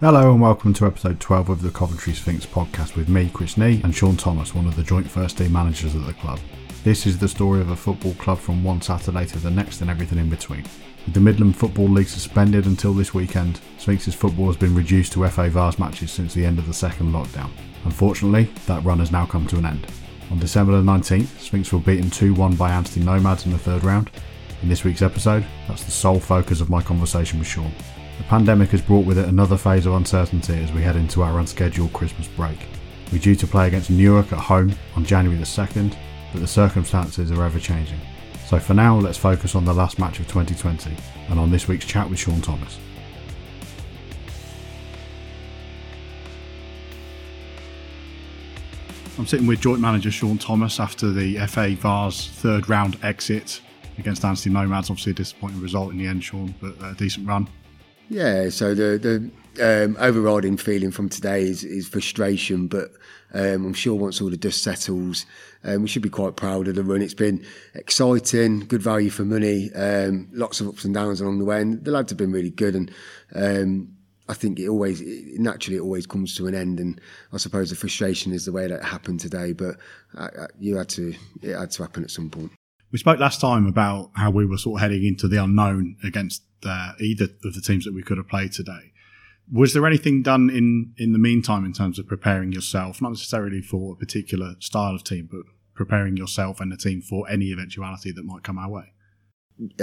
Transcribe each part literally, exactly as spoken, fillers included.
Hello and welcome to episode twelve of the Coventry Sphinx podcast with me, Chris Nee, and Shaun Thomas, one of the joint first team managers at the club. This is the story of a football club from one Saturday to the next and everything in between. With the Midland Football League suspended until this weekend, Sphinx's football has been reduced to F A Vars matches since the end of the second lockdown. Unfortunately, that run has now come to an end. On December the nineteenth, Sphinx were beaten two one by Anstey Nomads in the third round. In this week's episode, that's the sole focus of my conversation with Shaun. The pandemic has brought with it another phase of uncertainty as we head into our unscheduled Christmas break. We're due to play against Newark at home on January the second, but the circumstances are ever changing. So for now, let's focus on the last match of twenty twenty and on this week's chat with Shaun Thomas. I'm sitting with joint manager Shaun Thomas after the F A Vars third round exit against Anstey Nomads. Obviously a disappointing result in the end, Shaun, but a decent run. Yeah, so the the um, overriding feeling from today is, is frustration, but um, I'm sure once all the dust settles, um, we should be quite proud of the run. It's been exciting, good value for money, um, lots of ups and downs along the way, and the lads have been really good, and um, I think it always, it, naturally it always comes to an end, and I suppose the frustration is the way that it happened today, but I, I, you had to, it had to happen at some point. We spoke last time about how we were sort of heading into the unknown against uh, either of the teams that we could have played today. Was there anything done in, in the meantime in terms of preparing yourself, not necessarily for a particular style of team, but preparing yourself and the team for any eventuality that might come our way?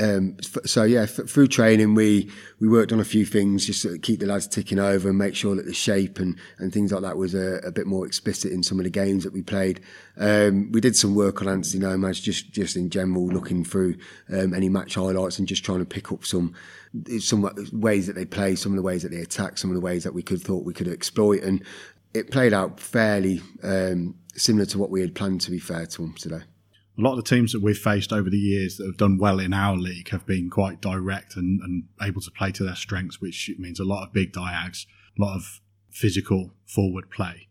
Um, so yeah, f- through training we, we worked on a few things just to keep the lads ticking over and make sure that the shape and, and things like that was a, a bit more explicit in some of the games that we played. Um, we did some work on Anstey Nomads just, just in general, looking through um, any match highlights and just trying to pick up some some ways that they play, some of the ways that they attack, some of the ways that we could thought we could exploit, and it played out fairly um, similar to what we had planned, to be fair to them today. A lot of the teams that we've faced over the years that have done well in our league have been quite direct and, and able to play to their strengths, which means a lot of big diags, a lot of physical forward play.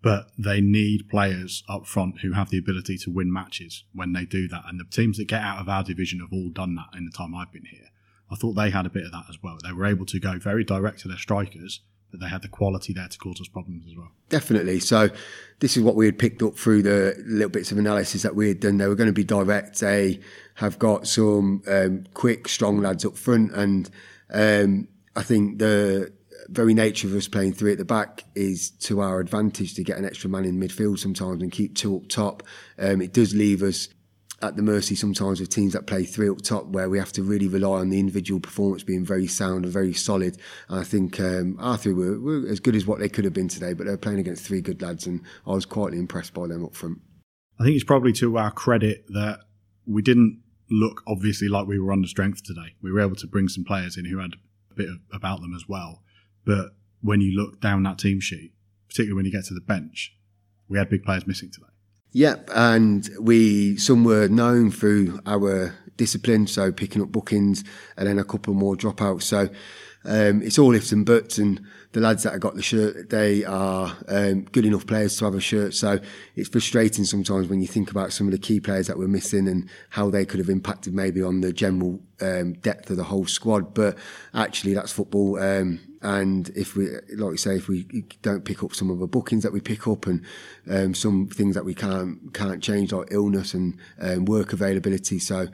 But they need players up front who have the ability to win matches when they do that. And the teams that get out of our division have all done that in the time I've been here. I thought they had a bit of that as well. They were able to go very direct to their strikers, but they had the quality there to cause us problems as well. Definitely. So this is what we had picked up through the little bits of analysis that we had done. They were going to be direct. They have got some um, quick, strong lads up front. And um, I think the very nature of us playing three at the back is to our advantage to get an extra man in midfield sometimes and keep two up top. Um, it does leave us at the mercy sometimes with teams that play three up top, where we have to really rely on the individual performance being very sound and very solid. And I think um, our three were, were as good as what they could have been today, but they were playing against three good lads, and I was quietly impressed by them up front. I think it's probably to our credit that we didn't look obviously like we were under strength today. We were able to bring some players in who had a bit of, about them as well. But when you look down that team sheet, particularly when you get to the bench, we had big players missing today. Yep, and we some were known through our discipline, so picking up bookings and then a couple more dropouts. So um, it's all ifs and buts, and the lads that have got the shirt, they are um, good enough players to have a shirt. So it's frustrating sometimes when you think about some of the key players that we're missing and how they could have impacted maybe on the general um, depth of the whole squad. But actually, that's football. Um, And if we, like you say, if we don't pick up some of the bookings that we pick up, and um, some things that we can't can't change, like illness and um, work availability. So,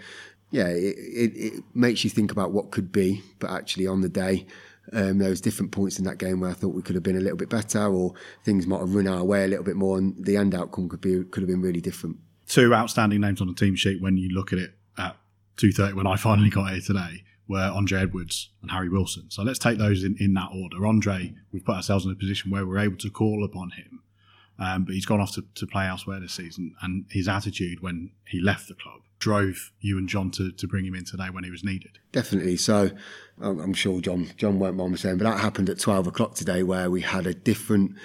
yeah, it, it, it makes you think about what could be. But actually, on the day, um, there was different points in that game where I thought we could have been a little bit better, or things might have run our way a little bit more, and the end outcome could be could have been really different. Two outstanding names on the team sheet when you look at it at two thirty when I finally got here today were Andre Edwards and Harry Wilson. So let's take those in, in that order. Andre, we've put ourselves in a position where we're able to call upon him, um, but he's gone off to, to play elsewhere this season, and his attitude when he left the club drove you and John to, to bring him in today when he was needed. Definitely. So I'm sure John John won't mind me saying, but that happened at twelve o'clock today, where we had a different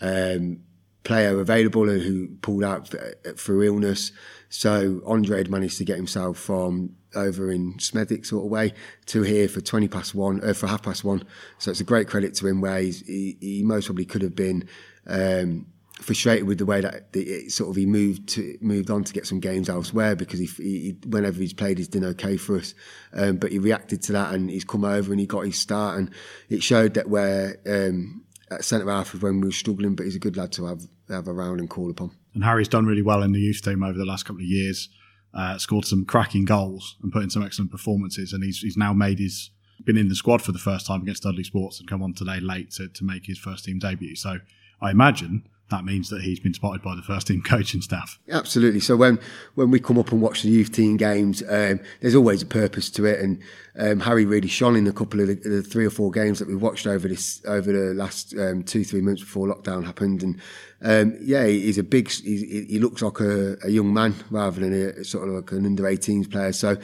um, player available who pulled out for illness. So Andre had managed to get himself from over in Smethwick sort of way to here for twenty past one, uh, for half past one. So it's a great credit to him, where he's, he, he most probably could have been um, frustrated with the way that it sort of he moved to, moved on to get some games elsewhere, because he, he whenever he's played he's done okay for us, um, but he reacted to that and he's come over and he got his start, and it showed that we're um, at centre half when we were struggling, but he's a good lad to have have around and call upon. And Harry's done really well in the youth team over the last couple of years, uh, scored some cracking goals and put in some excellent performances, and he's he's now made his been in the squad for the first time against Dudley Sports and come on today late to, to make his first team debut. So I imagine that means that he's been spotted by the first team coaching staff. Absolutely. So when when we come up and watch the youth team games, um, there's always a purpose to it, and um, Harry really shone in a couple of the, the three or four games that we watched over this over the last um, two three months before lockdown happened. And um, yeah, he's a big. He's, he looks like a, a young man rather than a sort of like an under eighteens player. So.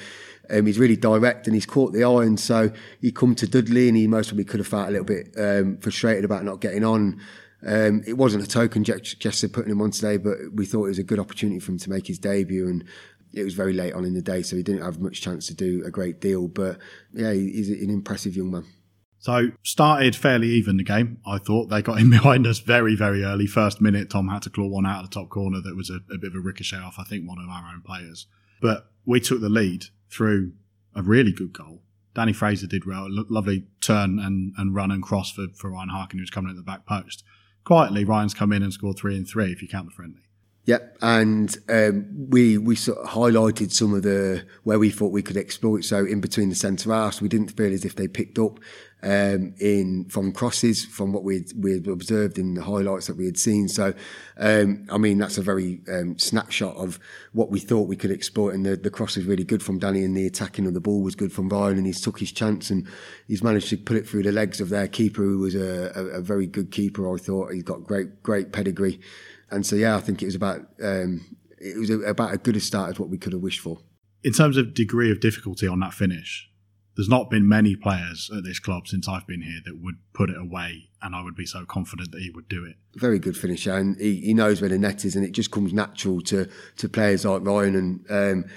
Um, he's really direct and he's caught the eye, and so he come to Dudley and he most probably could have felt a little bit um, frustrated about not getting on. Um, it wasn't a token gesture putting him on today, but we thought it was a good opportunity for him to make his debut, and it was very late on in the day, so he didn't have much chance to do a great deal. But yeah, he's an impressive young man. So started fairly even the game, I thought. They got in behind us very, very early. First minute, Tom had to claw one out of the top corner that was a, a bit of a ricochet off, I think, one of our own players. But we took the lead through a really good goal. Danny Fraser did well, a lovely turn and, and run and cross for, for Ryan Harkin, who's coming at the back post. Quietly, Ryan's come in and scored three and three, if you count the friendly. Yep, and um, we we sort of highlighted some of the where we thought we could exploit. So in between the centre halves, we didn't feel as if they picked up um, in from crosses from what we we'd observed in the highlights that we had seen. So um, I mean that's a very um, snapshot of what we thought we could exploit, and the, the cross was really good from Danny, and the attacking of the ball was good from Ryan, and he's took his chance and he's managed to put it through the legs of their keeper, who was a, a, a very good keeper. I thought he's got great great pedigree. And so, yeah, I think it was about um, it was about as good a start as what we could have wished for. In terms of degree of difficulty on that finish, there's not been many players at this club since I've been here that would put it away, and I would be so confident that he would do it. Very good finisher, and he, he knows where the net is, and it just comes natural to to players like Ryan. And um,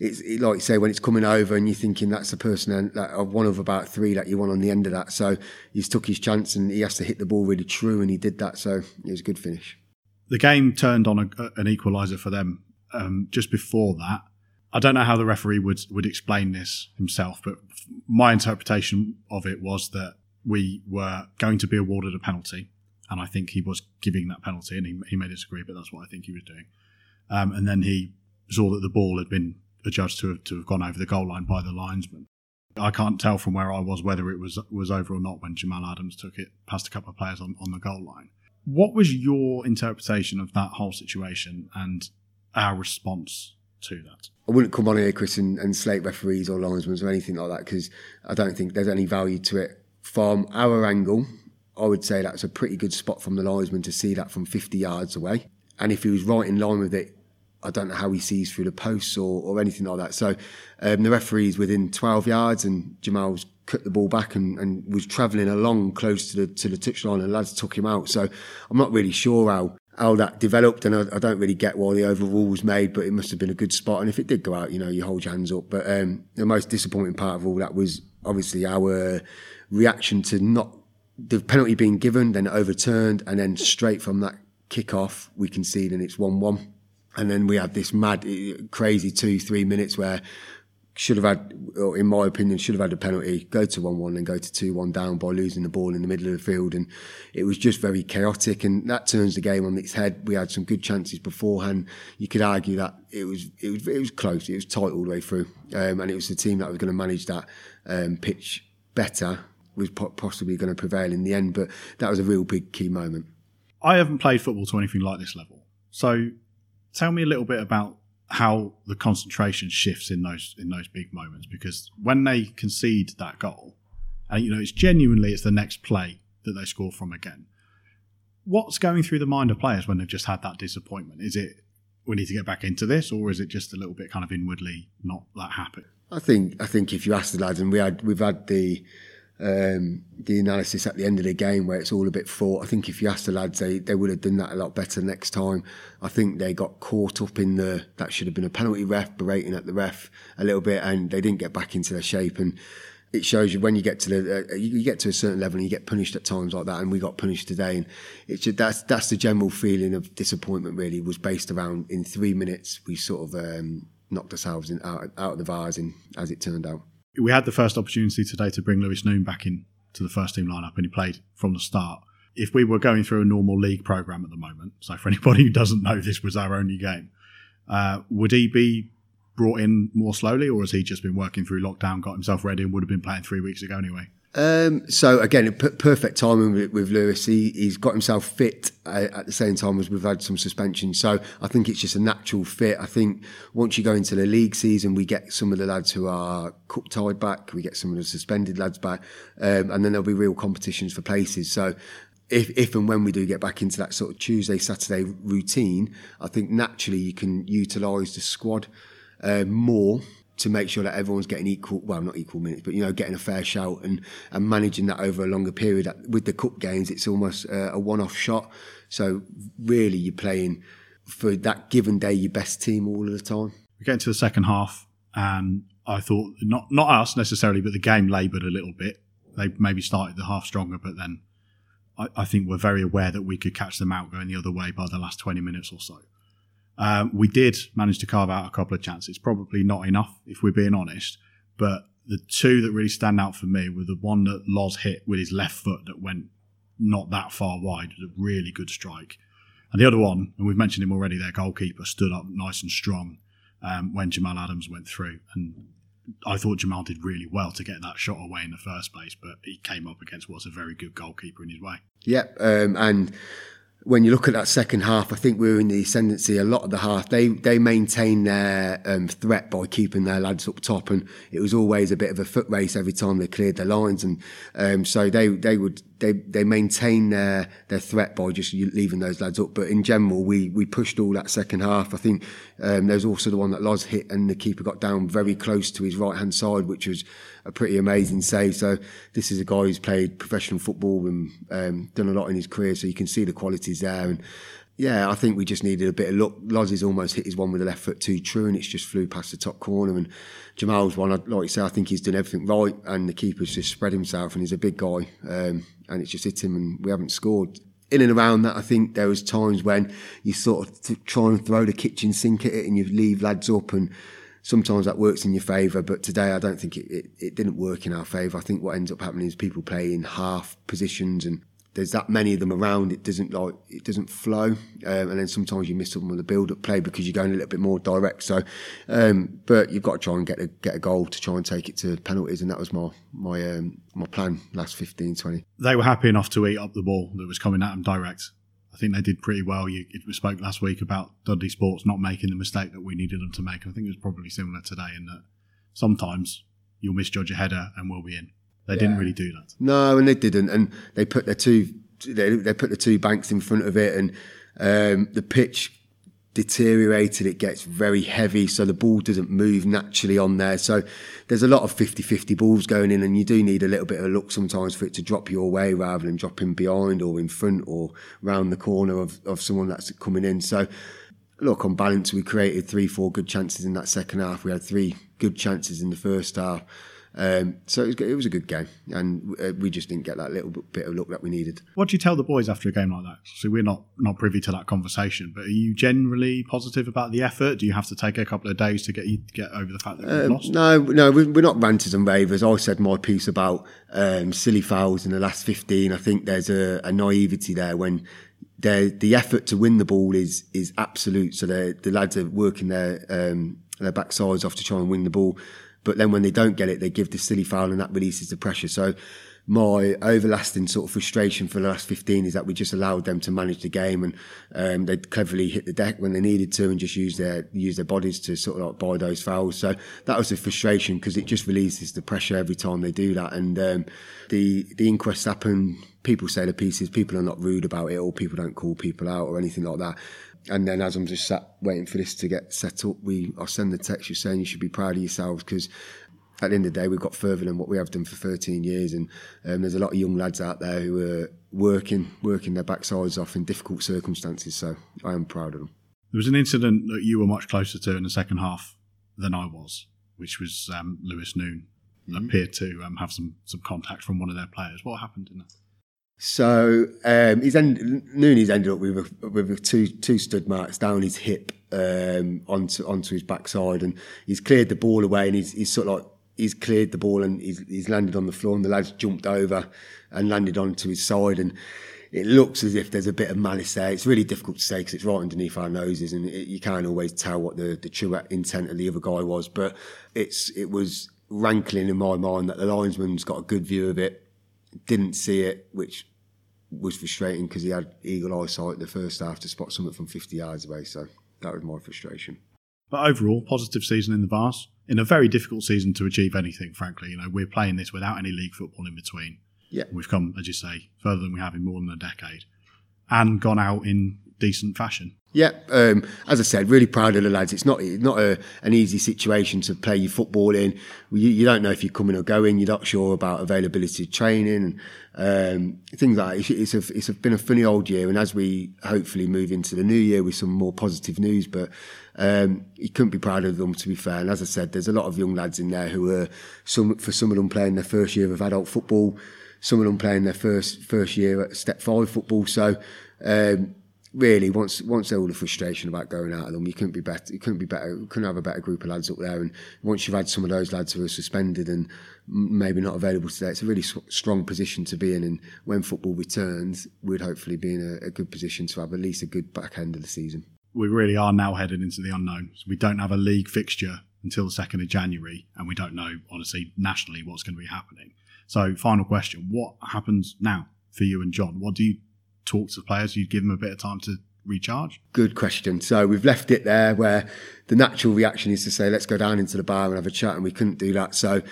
it's it, like you say, when it's coming over and you're thinking that's the person, that like, one of about three that you want on the end of that. So he's took his chance, and he has to hit the ball really true, and he did that. So it was a good finish. The game turned on a, an equaliser for them um, just before that. I don't know how the referee would, would explain this himself, but my interpretation of it was that we were going to be awarded a penalty, and I think he was giving that penalty, and he, he may disagree, but that's what I think he was doing. Um, and then he saw that the ball had been adjudged to have, to have gone over the goal line by the linesman. I can't tell from where I was whether it was, was over or not when Jamal Adams took it past a couple of players on, on the goal line. What was your interpretation of that whole situation and our response to that? I wouldn't come on here, Chris, and, and slate referees or linesmen or anything like that, because I don't think there's any value to it. From our angle, I would say that's a pretty good spot from the linesman to see that from fifty yards away. And if he was right in line with it, I don't know how he sees through the posts or, or anything like that. So um, the referee's within twelve yards, and Jamal's cut the ball back and, and was travelling along close to the to the touchline, and lads took him out. So I'm not really sure how, how that developed, and I, I don't really get why the overrule was made, but it must have been a good spot. And if it did go out, you know, you hold your hands up. But um, the most disappointing part of all that was obviously our reaction to not the penalty being given, then overturned, and then straight from that kick-off, we concede and it's one one. And then we had this mad, crazy two, three minutes where should have had, or in my opinion, should have had a penalty, go to one one and go to two one down by losing the ball in the middle of the field. And it was just very chaotic, and that turns the game on its head. We had some good chances beforehand. You could argue that it was it was, it was close. It was tight all the way through. Um, and it was the team that was going to manage that um, pitch better was po- possibly going to prevail in the end. But that was a real big key moment. I haven't played football to anything like this level. So tell me a little bit about how the concentration shifts in those in those big moments, because when they concede that goal, and you know it's genuinely it's the next play that they score from again. What's going through the mind of players when they've just had that disappointment? Is it we need to get back into this, or is it just a little bit kind of inwardly not that happy? I think I think if you ask the lads, and we had we've had the. Um, the analysis at the end of the game where it's all a bit fraught. I think if you asked the lads, they, they would have done that a lot better next time. I think they got caught up in the, that should have been a penalty ref, berating at the ref a little bit, and they didn't get back into their shape. And it shows you when you get to the uh, you get to a certain level and you get punished at times like that, and we got punished today. And it's just, that's that's the general feeling of disappointment. Really, was based around in three minutes we sort of um, knocked ourselves in, out out of the vase, in, as it turned out. We had the first opportunity today to bring Lewis Noon back in to the first team lineup, and he played from the start. If we were going through a normal league programme at the moment, so for anybody who doesn't know, this was our only game, uh, would he be brought in more slowly, or has he just been working through lockdown, got himself ready and would have been playing three weeks ago anyway? Um, so again, p- perfect timing with, with Lewis. He, he's got himself fit uh, at the same time as we've had some suspension. So I think it's just a natural fit. I think once you go into the league season, we get some of the lads who are cup tied back, we get some of the suspended lads back, um, and then there'll be real competitions for places. So If, if and when we do get back into that sort of Tuesday, Saturday routine, I think naturally you can utilise the squad uh, more to make sure that everyone's getting equal, well, not equal minutes, but, you know, getting a fair shout and, and managing that over a longer period. With the cup games, it's almost uh, a one-off shot. So really you're playing for that given day your best team all of the time. We get into the second half and I thought, not, not us necessarily, but the game laboured a little bit. They maybe started the half stronger, but then I think we're very aware that we could catch them out going the other way by the last twenty minutes or so. Um, we did manage to carve out a couple of chances, probably not enough if we're being honest, but the two that really stand out for me were the one that Loz hit with his left foot that went not that far wide. It was a really good strike. And the other one, and we've mentioned him already, their goalkeeper stood up nice and strong um, when Jamal Adams went through. And I thought Jamal did really well to get that shot away in the first place, but he came up against what's a very good goalkeeper in his way. Yep, um, and when you look at that second half, I think we were in the ascendancy a lot of the half. They they maintained their um, threat by keeping their lads up top, and it was always a bit of a foot race every time they cleared their lines, and um, so they they would they they maintained their their threat by just leaving those lads up. But in general, we we pushed all that second half. I think um, there was also the one that Loz hit, and the keeper got down very close to his right hand side, which was a pretty amazing save. So this is a guy who's played professional football and um, done a lot in his career, so you can see the qualities there. And yeah, I think we just needed a bit of luck. Loz has almost hit his one with the left foot too true, and it's just flew past the top corner. And Jamal's one, like you say, I think he's done everything right, and the keeper's just spread himself, and he's a big guy, um, and it's just hit him, and we haven't scored. In and around that, I think there was times when you sort of t- try and throw the kitchen sink at it, and you leave lads up, and sometimes that works in your favour, but today I don't think it, it, it didn't work in our favour. I think what ends up happening is people play in half positions, and there's that many of them around. It doesn't like it doesn't flow, um, and then sometimes you miss something with the build-up play because you're going a little bit more direct. So, um, but you've got to try and get a get a goal to try and take it to penalties, and that was my my um, my plan last fifteen, twenty. They were happy enough to eat up the ball that was coming at them direct. I think they did pretty well. You, we spoke last week about Dudley Sports not making the mistake that we needed them to make. I think it was probably similar today in that sometimes you'll misjudge a header and we'll be in. They yeah. didn't really do that. No, and they didn't. And they put their two they, they put the two banks in front of it, and um, the pitch deteriorated. It gets very heavy, so the ball doesn't move naturally on there. So there's a lot of fifty-fifty balls going in, and you do need a little bit of luck sometimes for it to drop your way rather than dropping behind or in front or round the corner of, of someone that's coming in. So look, on balance, we created three, four good chances in that second half. We had three good chances in the first half. Um, so it was, it was a good game, and we just didn't get that little bit of luck that we needed. What do you tell the boys after a game like that? So we're not, not privy to that conversation, but are you generally positive about the effort? Do you have to take a couple of days to get you get over the fact that um, we've lost? No, no, we're not ranters and ravers. I said my piece about um, silly fouls in the last fifteen. I think there's a, a naivety there when the effort to win the ball is is absolute. So the lads are working their um, their backsides off to try and win the ball. But then when they don't get it, they give the silly foul, and that releases the pressure. So my overlasting sort of frustration for the last fifteen is that we just allowed them to manage the game, and um, they cleverly hit the deck when they needed to and just use their use their bodies to sort of like buy those fouls. So that was a frustration because it just releases the pressure every time they do that. And um, the, the inquests happen, people say the pieces, people are not rude about it, or people don't call people out or anything like that. And then as I'm just sat waiting for this to get set up, we I send the text just saying you should be proud of yourselves, because at the end of the day, we've got further than what we have done for thirteen years. And um, there's a lot of young lads out there who are working, working their backsides off in difficult circumstances. So I am proud of them. There was an incident that you were much closer to in the second half than I was, which was um, Lewis Noon. mm. appeared to um, have some some contact from one of their players. What happened in that? So um, he's end- Nooney's ended up with a, with a two two stud marks down his hip um, onto onto his backside, and he's cleared the ball away, and he's he's sort of like he's cleared the ball and he's he's landed on the floor, and the lad's jumped over and landed onto his side, and it looks as if there's a bit of malice there. It's really difficult to say because it's right underneath our noses, and it, you can't always tell what the, the true intent of the other guy was. But it's it was rankling in my mind that the linesman's got a good view of it, didn't see it, which was frustrating because he had eagle eyesight in the first half to spot something from fifty yards away. So that was my frustration. But overall, positive season in the Vars. In a very difficult season to achieve anything, frankly. You know, we're playing this without any league football in between. Yeah, we've come, as you say, further than we have in more than a decade, and gone out in decent fashion. Yeah, um, as I said, really proud of the lads. It's not not a, an easy situation to play your football in. You, you don't know if you're coming or going. You're not sure about availability of training and um, things like that. It's, a, it's a, been a funny old year, and as we hopefully move into the new year with some more positive news, but um, you couldn't be proud of them, to be fair. And as I said, there's a lot of young lads in there who are, some, for some of them, playing their first year of adult football. Some of them playing their first first year at Step Five football, so um, really, once once all the frustration about going out of them, you couldn't be better. You couldn't be better. You couldn't have a better group of lads up there. And once you've had some of those lads who are suspended and maybe not available today, it's a really sw- strong position to be in. And when football returns, we'd hopefully be in a, a good position to have at least a good back end of the season. We really are now headed into the unknown. So we don't have a league fixture until the second of January, and we don't know, honestly, nationally what's going to be happening. So, final question. What happens now for you and John? What do you talk to the players? Do you give them a bit of time to recharge? Good question. So, we've left it there where the natural reaction is to say, let's go down into the bar and have a chat, and we couldn't do that. So,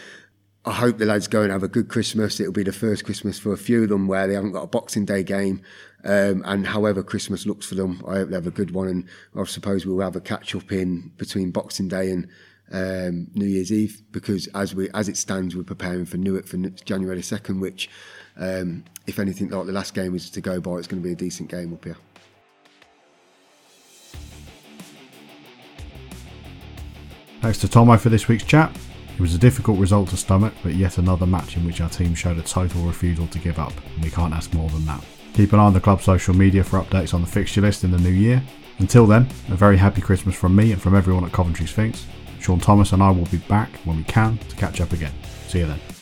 I hope the lads go and have a good Christmas. It'll be the first Christmas for a few of them where they haven't got a Boxing Day game. Um, and however Christmas looks for them, I hope they have a good one. And I suppose we'll have a catch-up in between Boxing Day and Um, New Year's Eve, because as we as it stands, we're preparing for Newark for January second, which um, if anything like the last game is to go by, it's going to be a decent game up here. Thanks to Tomo for this week's chat. It was a difficult result to stomach, but yet another match in which our team showed a total refusal to give up, and we can't ask more than that. Keep an eye on the club's social media for updates on the fixture list in the new year. Until then, a very happy Christmas from me and from everyone at Coventry Sphinx. Shaun Thomas and I will be back when we can to catch up again. See you then.